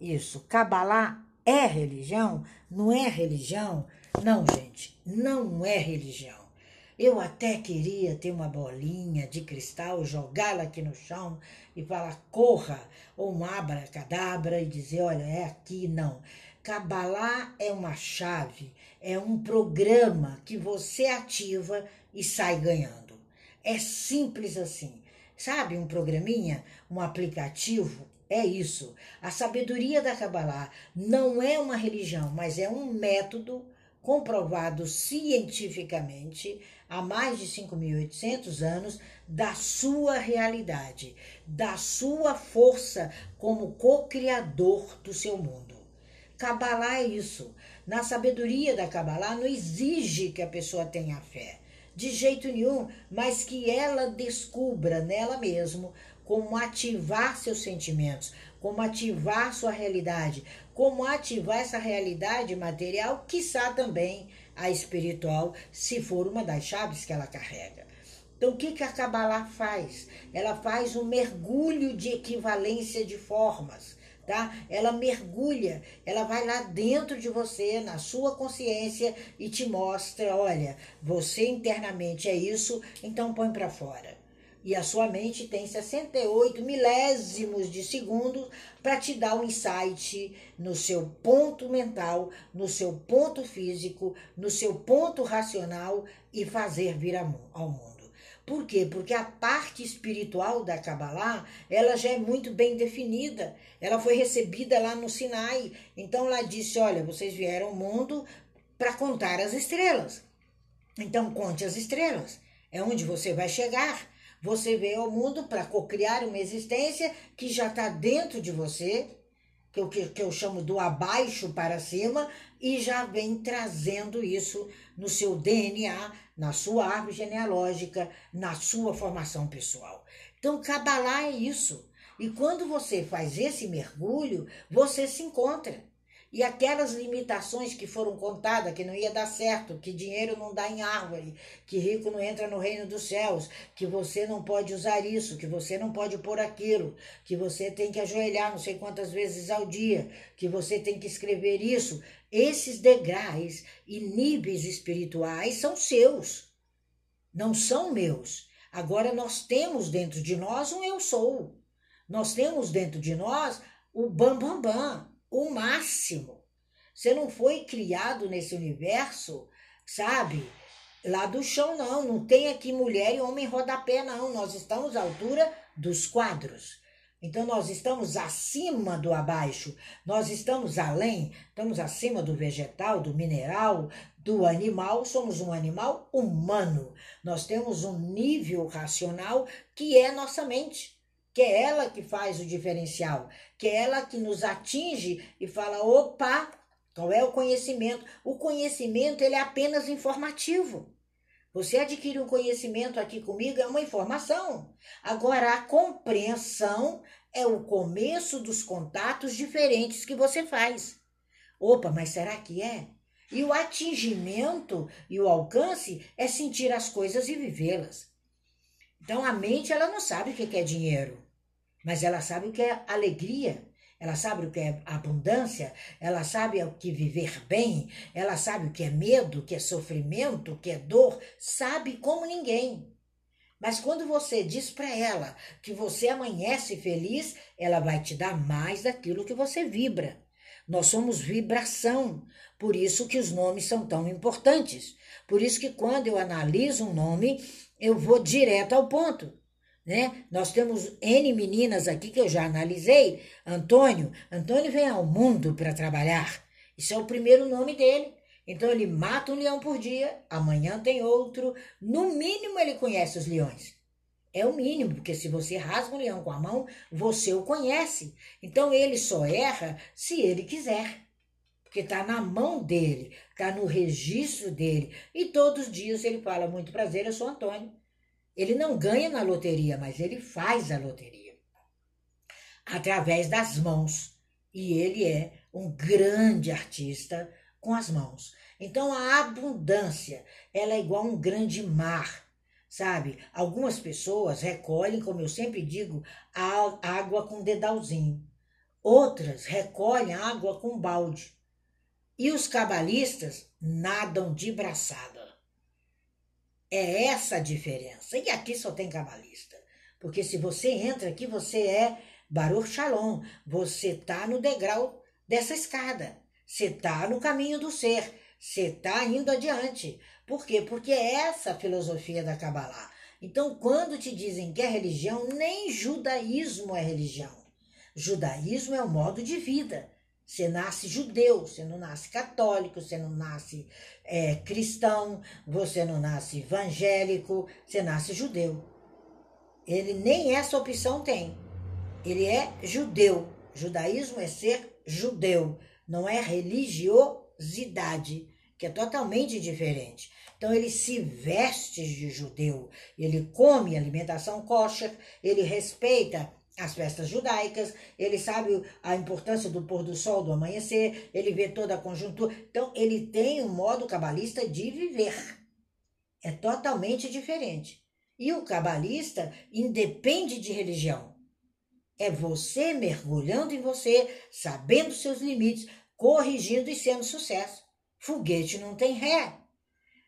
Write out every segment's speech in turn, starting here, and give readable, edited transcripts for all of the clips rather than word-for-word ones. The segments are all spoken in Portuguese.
isso. Kabbalah é religião? Não é religião? Não, gente, não é religião. Eu até queria ter uma bolinha de cristal, jogá-la aqui no chão e falar corra, ou um abracadabra e dizer, olha, é aqui, não. Kabbalah é uma chave, é um programa que você ativa e sai ganhando. É simples assim. Sabe, um programinha, um aplicativo, é isso. A sabedoria da Kabbalah não é uma religião, mas é um método comprovado cientificamente há mais de 5.800 anos da sua realidade, da sua força como co-criador do seu mundo. Kabbalah é isso. Na sabedoria da Kabbalah não exige que a pessoa tenha fé, de jeito nenhum, mas que ela descubra nela mesma como ativar seus sentimentos, como ativar sua realidade, como ativar essa realidade material, quiçá também a espiritual, se for uma das chaves que ela carrega. Então, o que a Kabbalah faz? Ela faz um mergulho de equivalência de formas, tá? Ela mergulha, ela vai lá dentro de você, na sua consciência, e te mostra, olha, você internamente é isso, então põe para fora. E a sua mente tem 68 milésimos de segundo para te dar um insight no seu ponto mental, no seu ponto físico, no seu ponto racional e fazer vir ao mundo. Por quê? Porque a parte espiritual da Kabbalah, ela já é muito bem definida. Ela foi recebida lá no Sinai. Então, lá disse, olha, vocês vieram ao mundo para contar as estrelas. Então, conte as estrelas. É onde você vai chegar. Você veio ao mundo para cocriar uma existência que já está dentro de você, que eu chamo do abaixo para cima, e já vem trazendo isso no seu DNA, na sua árvore genealógica, na sua formação pessoal. Então, Kabbalah é isso. E quando você faz esse mergulho, você se encontra. E aquelas limitações que foram contadas, que não ia dar certo, que dinheiro não dá em árvore, que rico não entra no reino dos céus, que você não pode usar isso, que você não pode pôr aquilo, que você tem que ajoelhar não sei quantas vezes ao dia, que você tem que escrever isso. Esses degraus e níveis espirituais são seus, não são meus. Agora nós temos dentro de nós um eu sou. Nós temos dentro de nós o bambambam. O máximo. Você não foi criado nesse universo, sabe? Lá do chão, não. Não tem aqui mulher e homem rodapé, não. Nós estamos à altura dos quadros. Então, nós estamos acima do abaixo. Nós estamos além. Estamos acima do vegetal, do mineral, do animal. Somos um animal humano. Nós temos um nível racional que é nossa mente. Que é ela que faz o diferencial, que é ela que nos atinge e fala, opa, qual é o conhecimento? O conhecimento, ele é apenas informativo. Você adquire um conhecimento aqui comigo, é uma informação. Agora, a compreensão é o começo dos contatos diferentes que você faz. Opa, mas será que é? E o atingimento e o alcance é sentir as coisas e vivê-las. Então, a mente, ela não sabe o que é dinheiro, mas ela sabe o que é alegria, ela sabe o que é abundância, ela sabe o que é viver bem, ela sabe o que é medo, o que é sofrimento, o que é dor, sabe como ninguém. Mas quando você diz para ela que você amanhece feliz, ela vai te dar mais daquilo que você vibra. Nós somos vibração, por isso que os nomes são tão importantes. Por isso que quando eu analiso um nome, eu vou direto ao ponto, né? Nós temos N meninas aqui que eu já analisei. Antônio vem ao mundo para trabalhar. Isso é o primeiro nome dele. Então, ele mata um leão por dia, amanhã tem outro. No mínimo, ele conhece os leões. É o mínimo, porque se você rasga um leão com a mão, você o conhece. Então, ele só erra se ele quiser. Porque está na mão dele, está no registro dele. E todos os dias ele fala, muito prazer, eu sou Antônio. Ele não ganha na loteria, mas ele faz a loteria. Através das mãos. E ele é um grande artista com as mãos. Então, a abundância, ela é igual a um grande mar, sabe? Algumas pessoas recolhem, como eu sempre digo, a água com um dedalzinho. outras recolhem água com balde, e os cabalistas nadam de braçada. É essa a diferença. E aqui só tem cabalista, porque se você entra aqui, você é Baruch Shalom, você está no degrau dessa escada, você está no caminho do ser, você está indo adiante. Por quê? Porque é essa a filosofia da Kabbalah. Então, quando te dizem que é religião, nem judaísmo é religião. Judaísmo é um modo de vida. Você nasce judeu, você não nasce católico, você não nasce cristão, você não nasce evangélico, você nasce judeu. Ele nem essa opção tem. Ele é judeu. Judaísmo é ser judeu, não é religiosidade, que é totalmente diferente. Então ele se veste de judeu, ele come alimentação kosher, ele respeita as festas judaicas, ele sabe a importância do pôr do sol, do amanhecer, ele vê toda a conjuntura. Então, ele tem um modo cabalista de viver. É totalmente diferente. E o cabalista independe de religião. É você mergulhando em você, sabendo seus limites, corrigindo e sendo sucesso. Foguete não tem ré.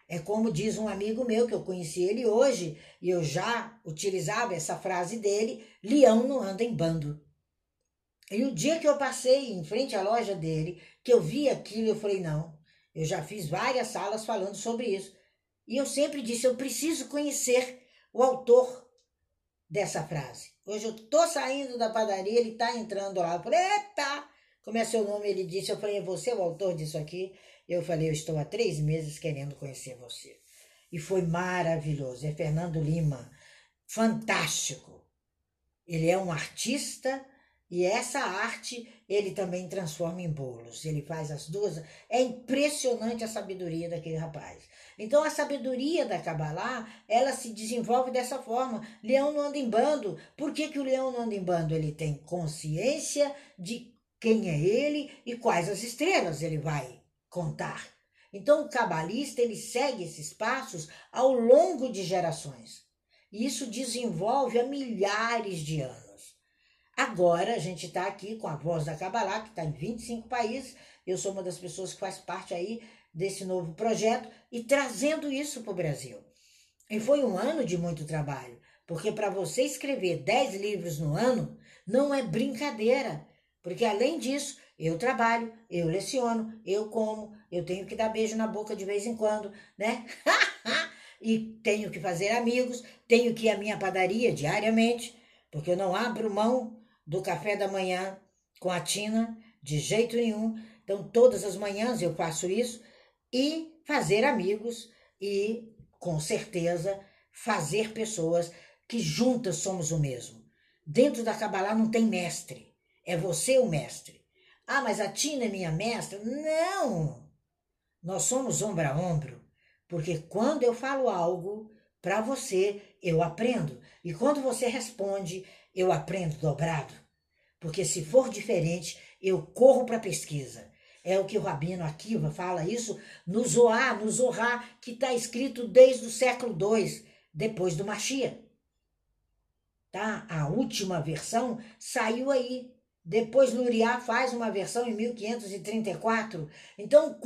É como diz um amigo meu, que eu conheci ele hoje, e eu já utilizava essa frase dele: leão não anda em bando. E o dia que eu passei em frente à loja dele, que eu vi aquilo, eu falei, não, eu já fiz várias salas falando sobre isso. E eu sempre disse, eu preciso conhecer o autor dessa frase. Hoje eu tô saindo da padaria, ele tá entrando lá, eu falei, eita, como é seu nome? Ele disse, eu falei, você é o autor disso aqui? Eu falei, eu estou há 3 meses querendo conhecer você. E foi maravilhoso. É Fernando Lima, fantástico. Ele é um artista e essa arte ele também transforma em bolos. Ele faz as duas. É impressionante a sabedoria daquele rapaz. Então, a sabedoria da Kabbalah, ela se desenvolve dessa forma. Leão não anda em bando. Por que o leão não anda em bando? Ele tem consciência de quem é ele e quais as estrelas ele vai contar. Então, o cabalista, ele segue esses passos ao longo de gerações. E isso desenvolve há milhares de anos. Agora, a gente está aqui com a Voz da Kabbalah, que está em 25 países. Eu sou uma das pessoas que faz parte aí desse novo projeto e trazendo isso para o Brasil. E foi um ano de muito trabalho, porque para você escrever 10 livros no ano, não é brincadeira. Porque, além disso, eu trabalho, eu leciono, eu como, eu tenho que dar beijo na boca de vez em quando, né? E tenho que fazer amigos, tenho que ir à minha padaria diariamente, porque eu não abro mão do café da manhã com a Tina, de jeito nenhum. Então, todas as manhãs eu faço isso e fazer amigos e, com certeza, fazer pessoas que juntas somos o mesmo. Dentro da Kabbalah não tem mestre, é você o mestre. Ah, mas a Tina é minha mestra? Não! Nós somos ombro a ombro, porque quando eu falo algo para você, eu aprendo. E quando você responde, eu aprendo dobrado. Porque se for diferente, eu corro para a pesquisa. É o que o Rabino Akiva fala isso no Zohar, no Zurrar, que está escrito desde o século II, depois do Machia. Tá? A última versão saiu aí. Depois Luria faz uma versão em 1534. Então,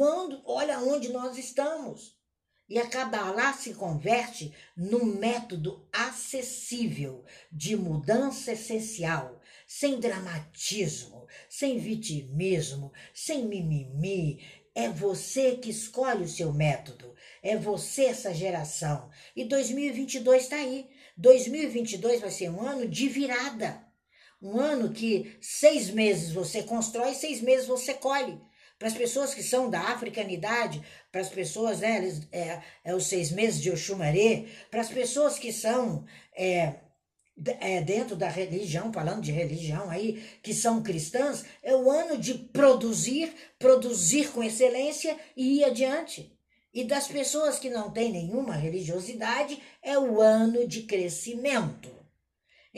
olha onde nós estamos. E a Kabbalah se converte num método acessível de mudança essencial, sem dramatismo, sem vitimismo, sem mimimi. É você que escolhe o seu método, é você essa geração. E 2022 está aí. 2022 vai ser um ano de virada. Um ano que 6 meses você constrói, 6 meses você colhe. Para as pessoas que são da africanidade, para as pessoas, né, os 6 meses de Oxumaré, para as pessoas que são dentro da religião, falando de religião aí, que são cristãs, é o ano de produzir com excelência e ir adiante. E das pessoas que não têm nenhuma religiosidade, é o ano de crescimento.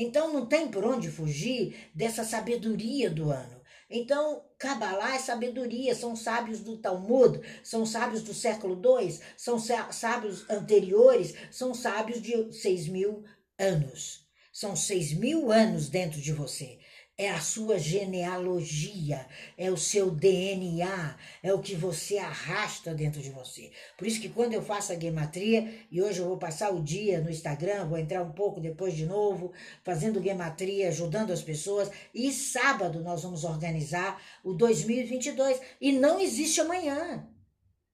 Então, não tem por onde fugir dessa sabedoria do ano. Então, Kabbalah é sabedoria, são sábios do Talmud, são sábios do século II, são sábios anteriores, são sábios de 6.000 anos. São 6.000 anos dentro de você. é a sua genealogia, é o seu DNA, é o que você arrasta dentro de você. Por isso que quando eu faço a gematria, e hoje eu vou passar o dia no Instagram, vou entrar um pouco depois de novo, fazendo gematria, ajudando as pessoas, e sábado nós vamos organizar o 2022, e não existe amanhã,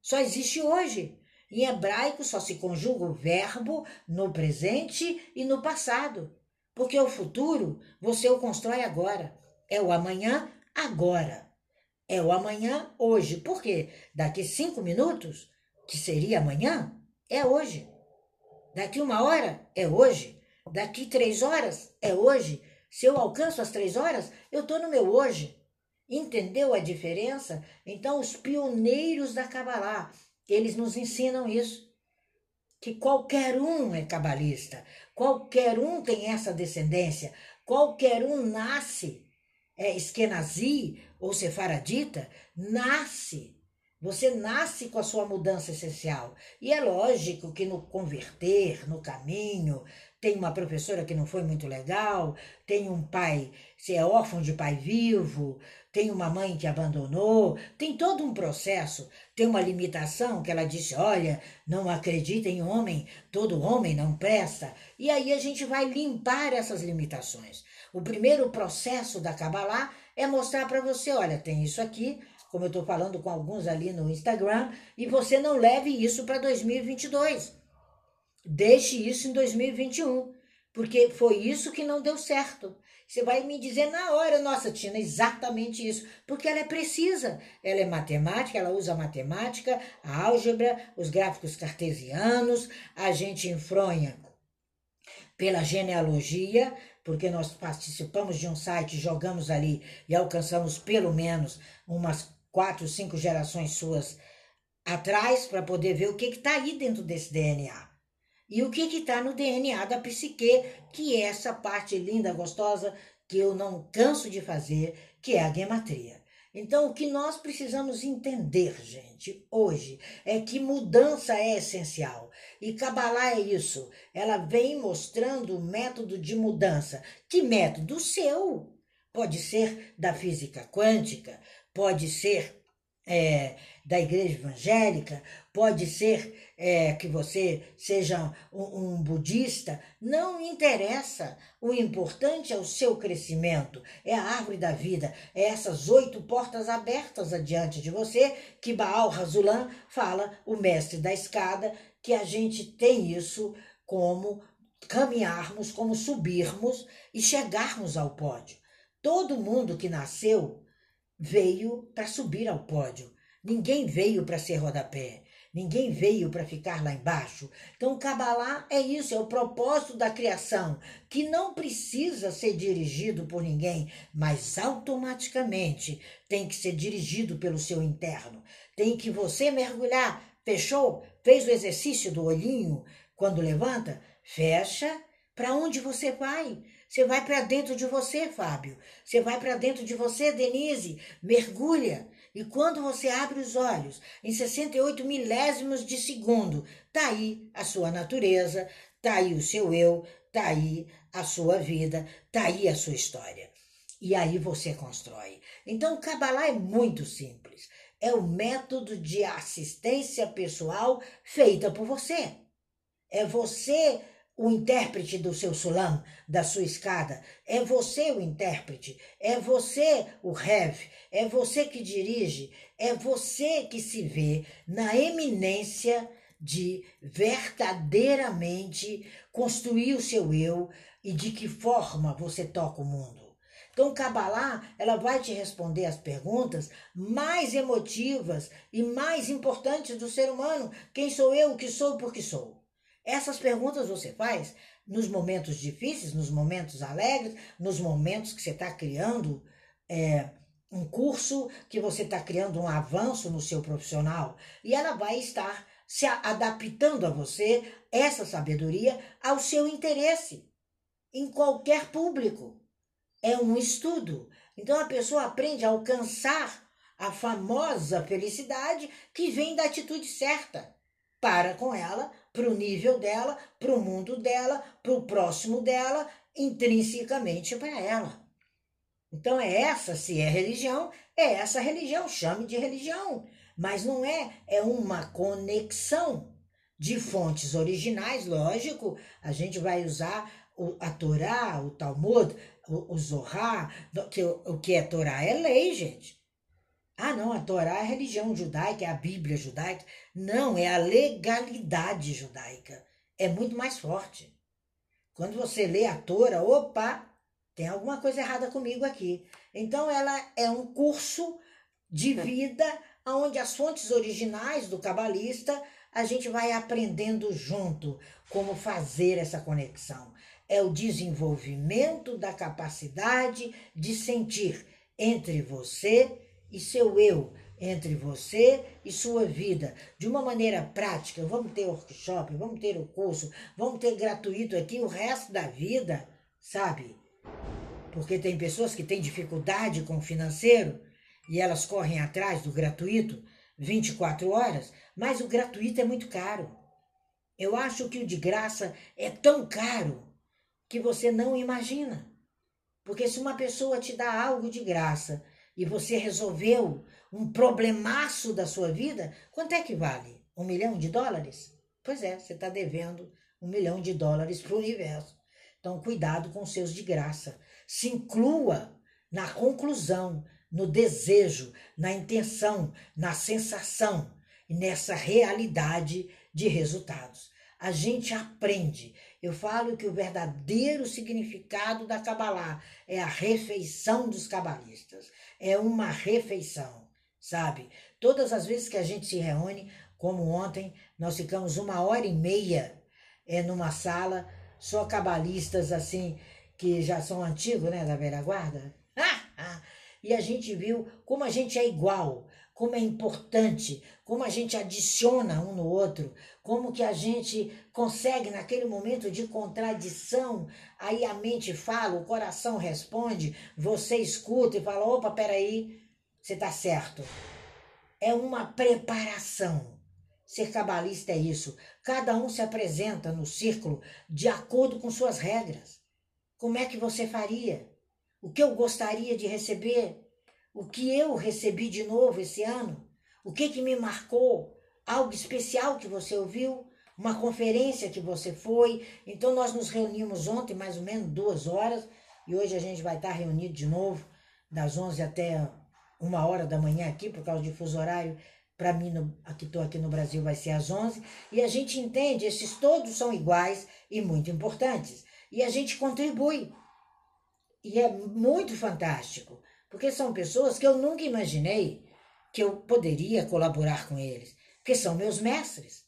só existe hoje. Em hebraico só se conjuga o verbo no presente e no passado. Porque o futuro você o constrói agora. É o amanhã agora. É o amanhã hoje. Por quê? Daqui 5 minutos, que seria amanhã, é hoje. Daqui 1 hora, é hoje. Daqui 3 horas, é hoje. Se eu alcanço as 3 horas, eu estou no meu hoje. Entendeu a diferença? Então, os pioneiros da Kabbalah, eles nos ensinam isso. Que qualquer um é cabalista, qualquer um tem essa descendência, qualquer um nasce, ashkenazi ou sefaradita, nasce. Você nasce com a sua mudança essencial. E é lógico que no converter, no caminho, tem uma professora que não foi muito legal, tem um pai, se é órfão de pai vivo, tem uma mãe que abandonou, tem todo um processo, tem uma limitação que ela disse, olha, não acredita em homem, todo homem não presta. E aí a gente vai limpar essas limitações. O primeiro processo da Kabbalah é mostrar para você, olha, tem isso aqui, como eu estou falando com alguns ali no Instagram, e você não leve isso para 2022. Deixe isso em 2021, porque foi isso que não deu certo. Você vai me dizer na hora, nossa, Tina, exatamente isso, porque ela é precisa. Ela é matemática, ela usa a matemática, a álgebra, os gráficos cartesianos, a gente enfronha pela genealogia, porque nós participamos de um site, jogamos ali e alcançamos pelo menos umas 4, 5 gerações suas atrás para poder ver o que está aí dentro desse DNA. E o que está no DNA da psique, que é essa parte linda, gostosa, que eu não canso de fazer, que é a gematria. Então, o que nós precisamos entender, gente, hoje, é que mudança é essencial. E Kabbalah é isso. Ela vem mostrando o método de mudança. Que método? O seu. Pode ser da física quântica, pode ser da igreja evangélica, pode ser que você seja um budista, não interessa. O importante é o seu crescimento, é a árvore da vida, é essas 8 portas abertas adiante de você, que Baal Razulan fala, o mestre da escada, que a gente tem isso como caminharmos, como subirmos e chegarmos ao pódio. Todo mundo que nasceu veio para subir ao pódio, ninguém veio para ser rodapé. Ninguém veio para ficar lá embaixo. Então, Kabbalah é isso, é o propósito da criação, que não precisa ser dirigido por ninguém, mas automaticamente tem que ser dirigido pelo seu interno. Tem que você mergulhar. Fechou? Fez o exercício do olhinho? Quando levanta, fecha. Para onde você vai? Você vai para dentro de você, Fábio. Você vai para dentro de você, Denise. Mergulha. E quando você abre os olhos, em 68 milésimos de segundo, tá aí a sua natureza, tá aí o seu eu, tá aí a sua vida, tá aí a sua história. E aí você constrói. Então, Kabbalah é muito simples. É o método de assistência pessoal feita por você. É você o intérprete do seu sulam, da sua escada, é você o intérprete, é você o rev, é você que dirige, é você que se vê na eminência de verdadeiramente construir o seu eu e de que forma você toca o mundo. Então, Kabbalah, ela vai te responder as perguntas mais emotivas e mais importantes do ser humano. Quem sou eu? O que sou? Por que sou? Essas perguntas você faz nos momentos difíceis, nos momentos alegres, nos momentos que você está criando um curso, que você está criando um avanço no seu profissional. E ela vai estar se adaptando a você, essa sabedoria, ao seu interesse, em qualquer público. É um estudo. Então a pessoa aprende a alcançar a famosa felicidade que vem da atitude certa para com ela, para o nível dela, para o mundo dela, para o próximo dela, intrinsecamente para ela. Então é essa, se é religião, é essa religião, chame de religião. Mas não é uma conexão de fontes originais, lógico, a gente vai usar a Torá, o Talmud, o Zohar, o que é Torá é lei, gente. Ah, não, a Torá é a religião judaica, é a Bíblia judaica. Não, é a legalidade judaica. É muito mais forte. Quando você lê a Torá, opa, tem alguma coisa errada comigo aqui. Então, ela é um curso de vida onde as fontes originais do cabalista, a gente vai aprendendo junto como fazer essa conexão. É o desenvolvimento da capacidade de sentir entre você e seu eu, entre você e sua vida, de uma maneira prática. Vamos ter workshop, vamos ter o curso, vamos ter gratuito aqui o resto da vida, sabe? Porque tem pessoas que têm dificuldade com o financeiro e elas correm atrás do gratuito 24 horas, mas o gratuito é muito caro. Eu acho que o de graça é tão caro que você não imagina. Porque se uma pessoa te dá algo de graça e você resolveu um problemaço da sua vida, quanto é que vale? $1 milhão? Pois é, você está devendo $1 milhão para o universo. Então, cuidado com os seus de graça. Se inclua na conclusão, no desejo, na intenção, na sensação e nessa realidade de resultados. A gente aprende. Eu falo que o verdadeiro significado da Kabbalah é a refeição dos cabalistas. É uma refeição, sabe? Todas as vezes que a gente se reúne, como ontem, nós ficamos 1h30 numa sala, só cabalistas assim, que já são antigos, né, da velha guarda. E a gente viu como a gente é igual, como é importante, como a gente adiciona um no outro, como que a gente consegue naquele momento de contradição, aí a mente fala, o coração responde, você escuta e fala, opa, peraí, você tá certo. É uma preparação. Ser cabalista é isso. Cada um se apresenta no círculo de acordo com suas regras. Como é que você faria? O que eu gostaria de receber? O que eu recebi de novo esse ano? O que me marcou? Algo especial que você ouviu? Uma conferência que você foi? Então, nós nos reunimos ontem, mais ou menos 2 horas, e hoje a gente vai estar reunido de novo, das 11 até 1h da manhã aqui, por causa do fuso horário. Para mim, que estou aqui no Brasil, vai ser às 11. E a gente entende, esses todos são iguais e muito importantes. E a gente contribui. E é muito fantástico. Porque são pessoas que eu nunca imaginei que eu poderia colaborar com eles. Porque são meus mestres.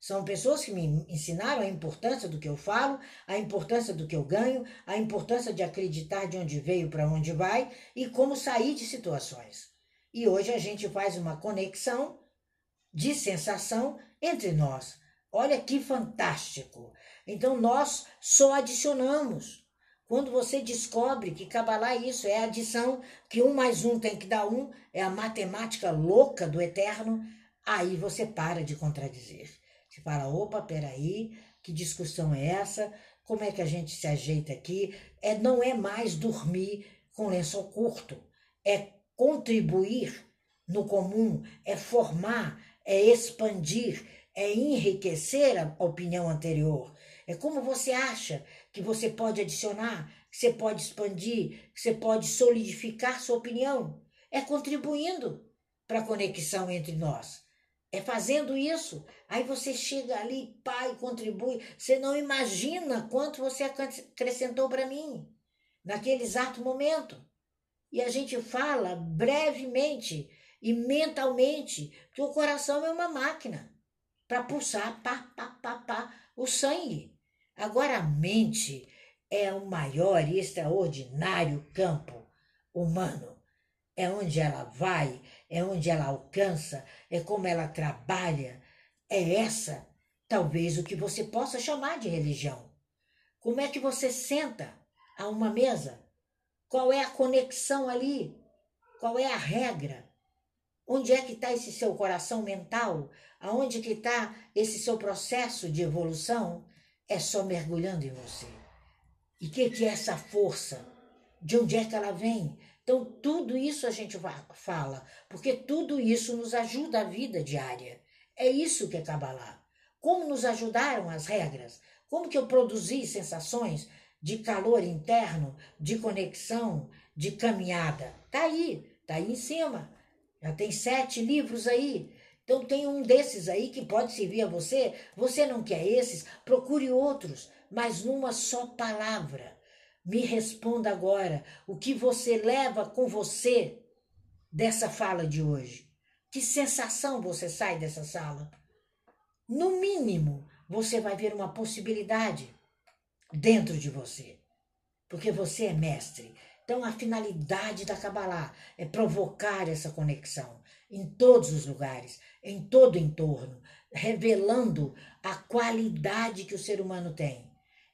São pessoas que me ensinaram a importância do que eu falo, a importância do que eu ganho, a importância de acreditar de onde veio para onde vai e como sair de situações. E hoje a gente faz uma conexão de sensação entre nós. Olha que fantástico. Então nós só adicionamos. Quando você descobre que Kabbalah é isso, é a adição, que 1 mais 1 tem que dar 1, é a matemática louca do eterno, aí você para de contradizer. Você fala, opa, peraí, que discussão é essa? Como é que a gente se ajeita aqui? Não é mais dormir com lençol curto, é contribuir no comum, é formar, é expandir, é enriquecer a opinião anterior. É como você acha que você pode adicionar, que você pode expandir, que você pode solidificar sua opinião. É contribuindo para a conexão entre nós. É fazendo isso. Aí você chega ali, pai, contribui. Você não imagina quanto você acrescentou para mim, naquele exato momento. E a gente fala brevemente e mentalmente, porque o coração é uma máquina para pulsar, pá, pá, pá, pá, o sangue. Agora a mente é o maior e extraordinário campo humano. É onde ela vai, é onde ela alcança, é como ela trabalha. É essa, talvez, o que você possa chamar de religião. Como é que você senta a uma mesa? Qual é a conexão ali? Qual é a regra? Onde é que está esse seu coração mental? Aonde que está esse seu processo de evolução? É só mergulhando em você. E o que é essa força? De onde é que ela vem? Então, tudo isso a gente fala, porque tudo isso nos ajuda a vida diária. É isso que é Kabbalah. Como nos ajudaram as regras? Como que eu produzi sensações de calor interno, de conexão, de caminhada? Tá aí em cima. Já tem 7 livros aí. Então tem um desses aí que pode servir a você. Você não quer esses? Procure outros, mas numa só palavra. Me responda agora o que você leva com você dessa fala de hoje. Que sensação você sai dessa sala? No mínimo, você vai ver uma possibilidade dentro de você, porque você é mestre. Então, a finalidade da Kabbalah é provocar essa conexão em todos os lugares, em todo o entorno, revelando a qualidade que o ser humano tem,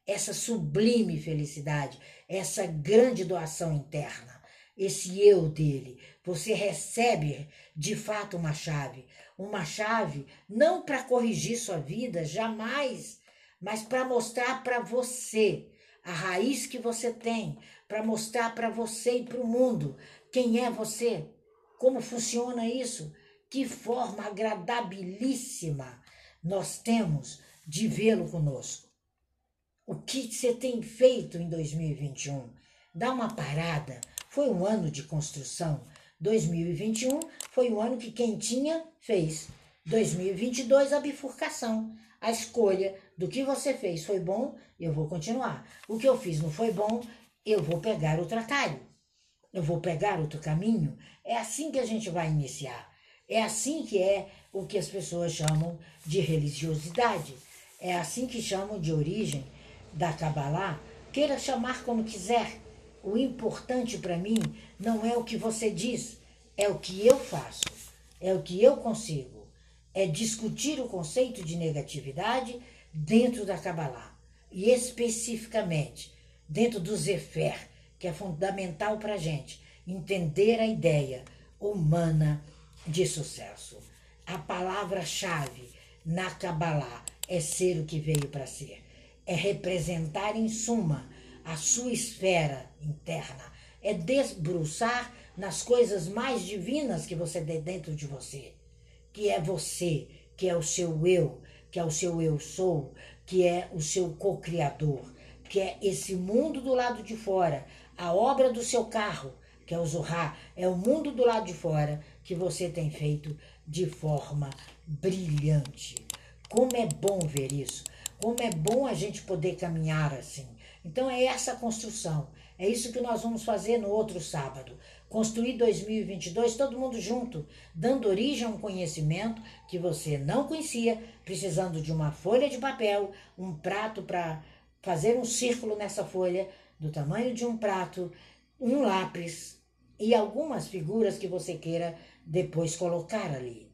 essa sublime felicidade, essa grande doação interna, esse eu dele. Você recebe, de fato, uma chave não para corrigir sua vida, jamais, mas para mostrar para você a raiz que você tem, para mostrar para você e para o mundo quem é você, como funciona isso, que forma agradabilíssima nós temos de vê-lo conosco. O que você tem feito em 2021? Dá uma parada. Foi um ano de construção. 2021 foi o ano que quem tinha, fez. 2022, a bifurcação. A escolha do que você fez foi bom, eu vou continuar. O que eu fiz não foi bom, eu vou pegar outro atalho. Eu vou pegar outro caminho. É assim que a gente vai iniciar. É assim que é o que as pessoas chamam de religiosidade. É assim que chamam de origem da Kabbalah. Queira chamar como quiser. O importante para mim não é o que você diz, é o que eu faço, é o que eu consigo. É discutir o conceito de negatividade dentro da Kabbalah. E especificamente, dentro do Efer, que é fundamental para a gente entender a ideia humana de sucesso. A palavra-chave na Kabbalah é ser o que veio para ser. É representar, em suma, a sua esfera interna. É desbruçar nas coisas mais divinas que você tem dentro de você. Que é você, que é o seu eu, que é o seu eu sou, que é o seu co-criador, que é esse mundo do lado de fora, a obra do seu carro, que é o Zurrar, é o mundo do lado de fora que você tem feito de forma brilhante. Como é bom ver isso, como é bom a gente poder caminhar assim. Então é essa construção, é isso que nós vamos fazer no outro sábado. Construir 2022, todo mundo junto, dando origem a um conhecimento que você não conhecia, precisando de uma folha de papel, um prato para fazer um círculo nessa folha, do tamanho de um prato, um lápis e algumas figuras que você queira depois colocar ali.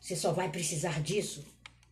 Você só vai precisar disso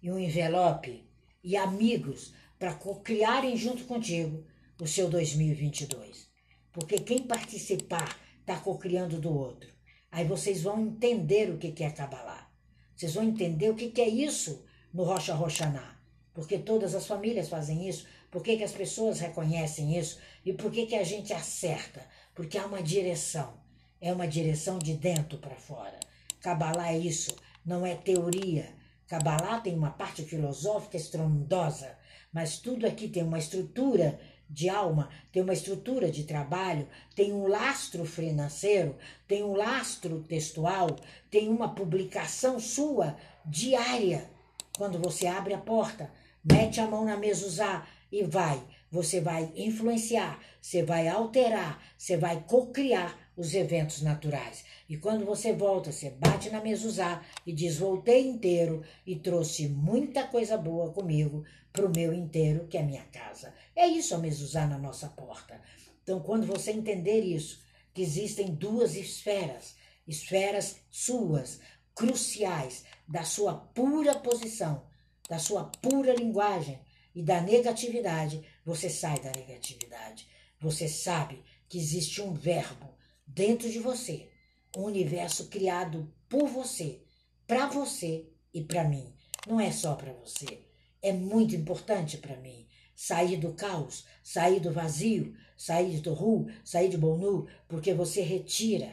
e um envelope e amigos para criarem junto contigo o seu 2022. Porque quem participar está cocriando do outro. Aí vocês vão entender o que é Kabbalah. Vocês vão entender o que é isso no Rosh Hashaná. Porque todas as famílias fazem isso. Por que as pessoas reconhecem isso? E por que a gente acerta? Porque há uma direção. É uma direção de dentro para fora. Kabbalah é isso. Não é teoria. Kabbalah tem uma parte filosófica estrondosa. Mas tudo aqui tem uma estrutura de alma, tem uma estrutura de trabalho, tem um lastro financeiro, tem um lastro textual, tem uma publicação sua diária. Quando você abre a porta, mete a mão na mezuzá e vai. Você vai influenciar, você vai alterar, você vai cocriar os eventos naturais. E quando você volta, você bate na mezuzá e diz, voltei inteiro e trouxe muita coisa boa comigo para o meu inteiro, que é minha casa. É isso a mezuzá na nossa porta. Então, quando você entender isso, que existem 2 esferas, esferas suas, cruciais, da sua pura posição, da sua pura linguagem e da negatividade, você sai da negatividade. Você sabe que existe um verbo dentro de você, um universo criado por você, para você e para mim. Não é só para você. É muito importante para mim. sair do caos, sair do vazio, sair do ru, sair de bonu, porque você retira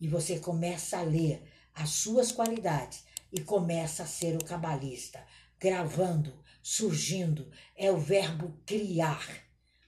e você começa a ler as suas qualidades e começa a ser o cabalista, gravando, surgindo, é o verbo criar.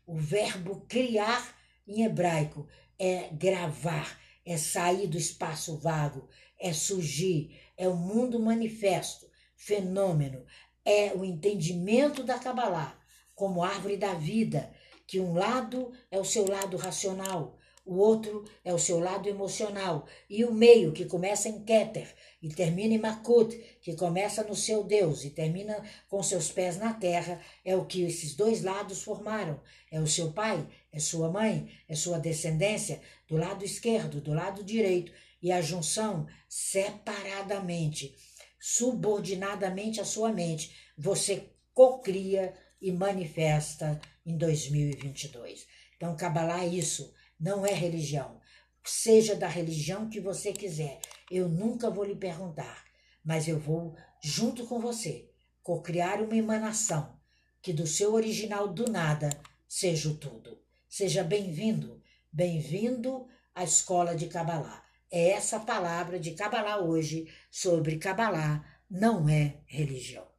O verbo criar em hebraico é gravar, é sair do espaço vago, é surgir, é o mundo manifesto, fenômeno, é o entendimento da Kabbalah, como árvore da vida, que um lado é o seu lado racional, o outro é o seu lado emocional, e o meio, que começa em Keter e termina em Malkhut, que começa no seu Deus e termina com seus pés na terra, é o que esses dois lados formaram. É o seu pai, é sua mãe, é sua descendência, do lado esquerdo, do lado direito, e a junção separadamente, subordinadamente à sua mente, você cocria e manifesta em 2022. Então, Kabbalah é isso. Não é religião, seja da religião que você quiser, eu nunca vou lhe perguntar, mas eu vou, junto com você, cocriar uma emanação que do seu original do nada seja o tudo. Seja bem-vindo, bem-vindo à escola de Kabbalah. É essa palavra de Kabbalah hoje sobre Kabbalah não é religião.